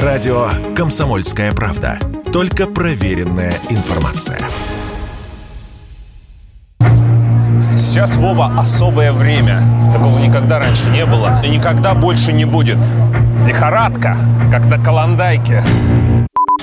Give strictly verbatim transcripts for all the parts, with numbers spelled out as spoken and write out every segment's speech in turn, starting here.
Радио «Комсомольская правда». Только проверенная информация. Сейчас, Вова, особое время. Такого никогда раньше не было и никогда больше не будет. Лихорадка, как на Колондайке.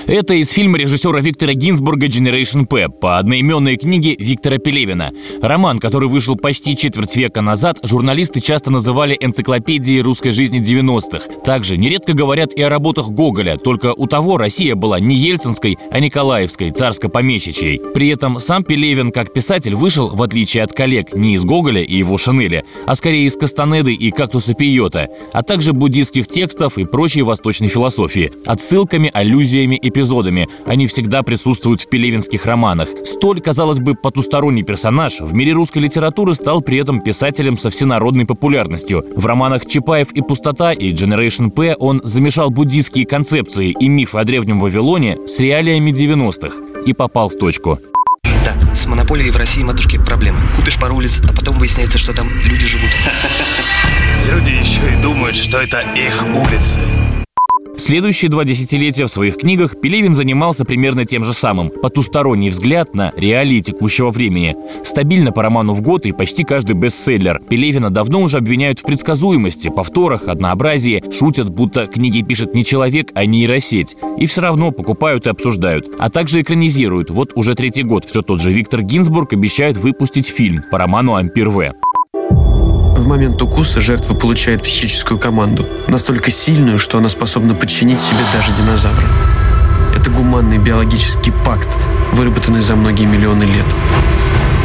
Это из фильма режиссера Виктора Гинзбурга «Generation P» по одноименной книге Виктора Пелевина. Роман, который вышел почти четверть века назад, журналисты часто называли энциклопедией русской жизни девяностых. Также нередко говорят и о работах Гоголя, только у того Россия была не ельцинской, а николаевской, царско-помещичьей. При этом сам Пелевин как писатель вышел, в отличие от коллег, не из Гоголя и его Шанеля, а скорее из Кастанеды и Кактуса Пиота, а также буддистских текстов и прочей восточной философии, отсылками, аллюзиями и эпизодами. Они всегда присутствуют в пелевинских романах. Столь, казалось бы, потусторонний персонаж в мире русской литературы стал при этом писателем со всенародной популярностью. В романах «Чапаев и Пустота» и «Generation P» он замешал буддистские концепции и мифы о Древнем Вавилоне с реалиями девяностых и попал в точку. Да, с монополией в России, матушки, проблемы. Купишь пару улиц, а потом выясняется, что там люди живут. Люди еще и думают, что это их улицы. Следующие два десятилетия в своих книгах Пелевин занимался примерно тем же самым – потусторонний взгляд на реалии текущего времени. Стабильно по роману в год и почти каждый бестселлер. Пелевина давно уже обвиняют в предсказуемости, повторах, однообразии, шутят, будто книги пишет не человек, а нейросеть. И все равно покупают и обсуждают. А также экранизируют. Вот уже третий год все тот же Виктор Гинзбург обещает выпустить фильм по роману «Ампир В». В момент укуса жертва получает психическую команду, настолько сильную, что она способна подчинить себе даже динозавра. Это гуманный биологический пакт, выработанный за многие миллионы лет.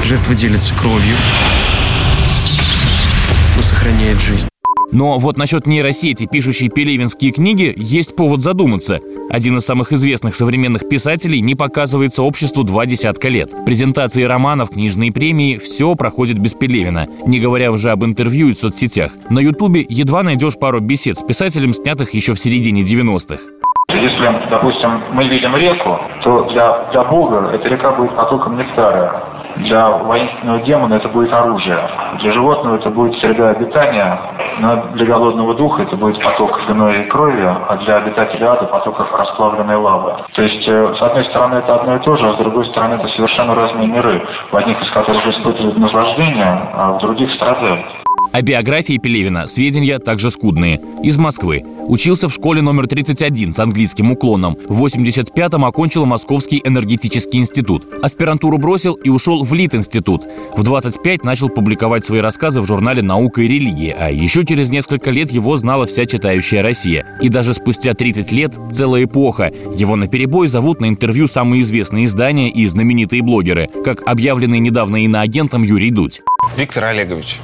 Жертва делится кровью, но сохраняет жизнь. Но вот насчет нейросети, пишущей пелевинские книги, есть повод задуматься. Один из самых известных современных писателей не показывается обществу два десятка лет. Презентации романов, книжные премии – все проходит без Пелевина, не говоря уже об интервью и соцсетях. На Ютубе едва найдешь пару бесед с писателем, снятых еще в середине девяностых. Если, допустим, мы видим реку, то для, для Бога эта река будет потоком нектара. Для воинственного демона это будет оружие. Для животного это будет среда обитания. Но для голодного духа это будет поток гноя и крови, а для обитателя ада поток расплавленной лавы. То есть, с одной стороны, это одно и то же, а с другой стороны, это совершенно разные миры, в одних из которых испытывают наслаждение, а в других страдают. О биографии Пелевина сведения также скудные. Из Москвы. Учился в школе номер тридцать один с английским уклоном. В восемьдесят пятом окончил Московский энергетический институт. Аспирантуру бросил и ушел в ЛИТ-институт. В двадцать пять начал публиковать свои рассказы в журнале «Наука и религия», а еще через несколько лет его знала вся читающая Россия. И даже спустя тридцать лет – целая эпоха. Его наперебой зовут на интервью самые известные издания и знаменитые блогеры, как объявленный недавно иноагентом Юрий Дудь. Виктор Олегович,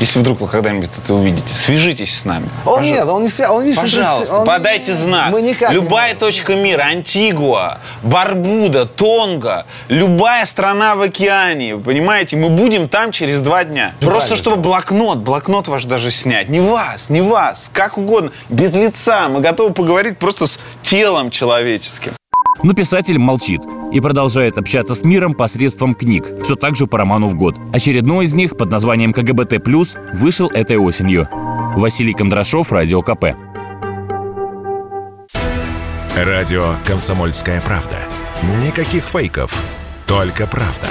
если вдруг вы когда-нибудь это увидите, свяжитесь с нами. Он Пожалуйста. Нет, он не связан. Он, Пожалуйста, он... подайте знак. Мы никак любая не точка мира, Антигуа, Барбуда, Тонго, любая страна в океане, вы понимаете, мы будем там через два дня. Правильно. Просто чтобы блокнот, блокнот ваш даже снять. Не вас, не вас, как угодно, без лица. Мы готовы поговорить просто с телом человеческим. Но писатель молчит и продолжает общаться с миром посредством книг, все так же по роману в год. Очередной из них под названием «ка гэ бэ тэ плюс» вышел этой осенью. Василий Кондрашов, Радио ка пэ. Радио «Комсомольская правда». Никаких фейков, только правда.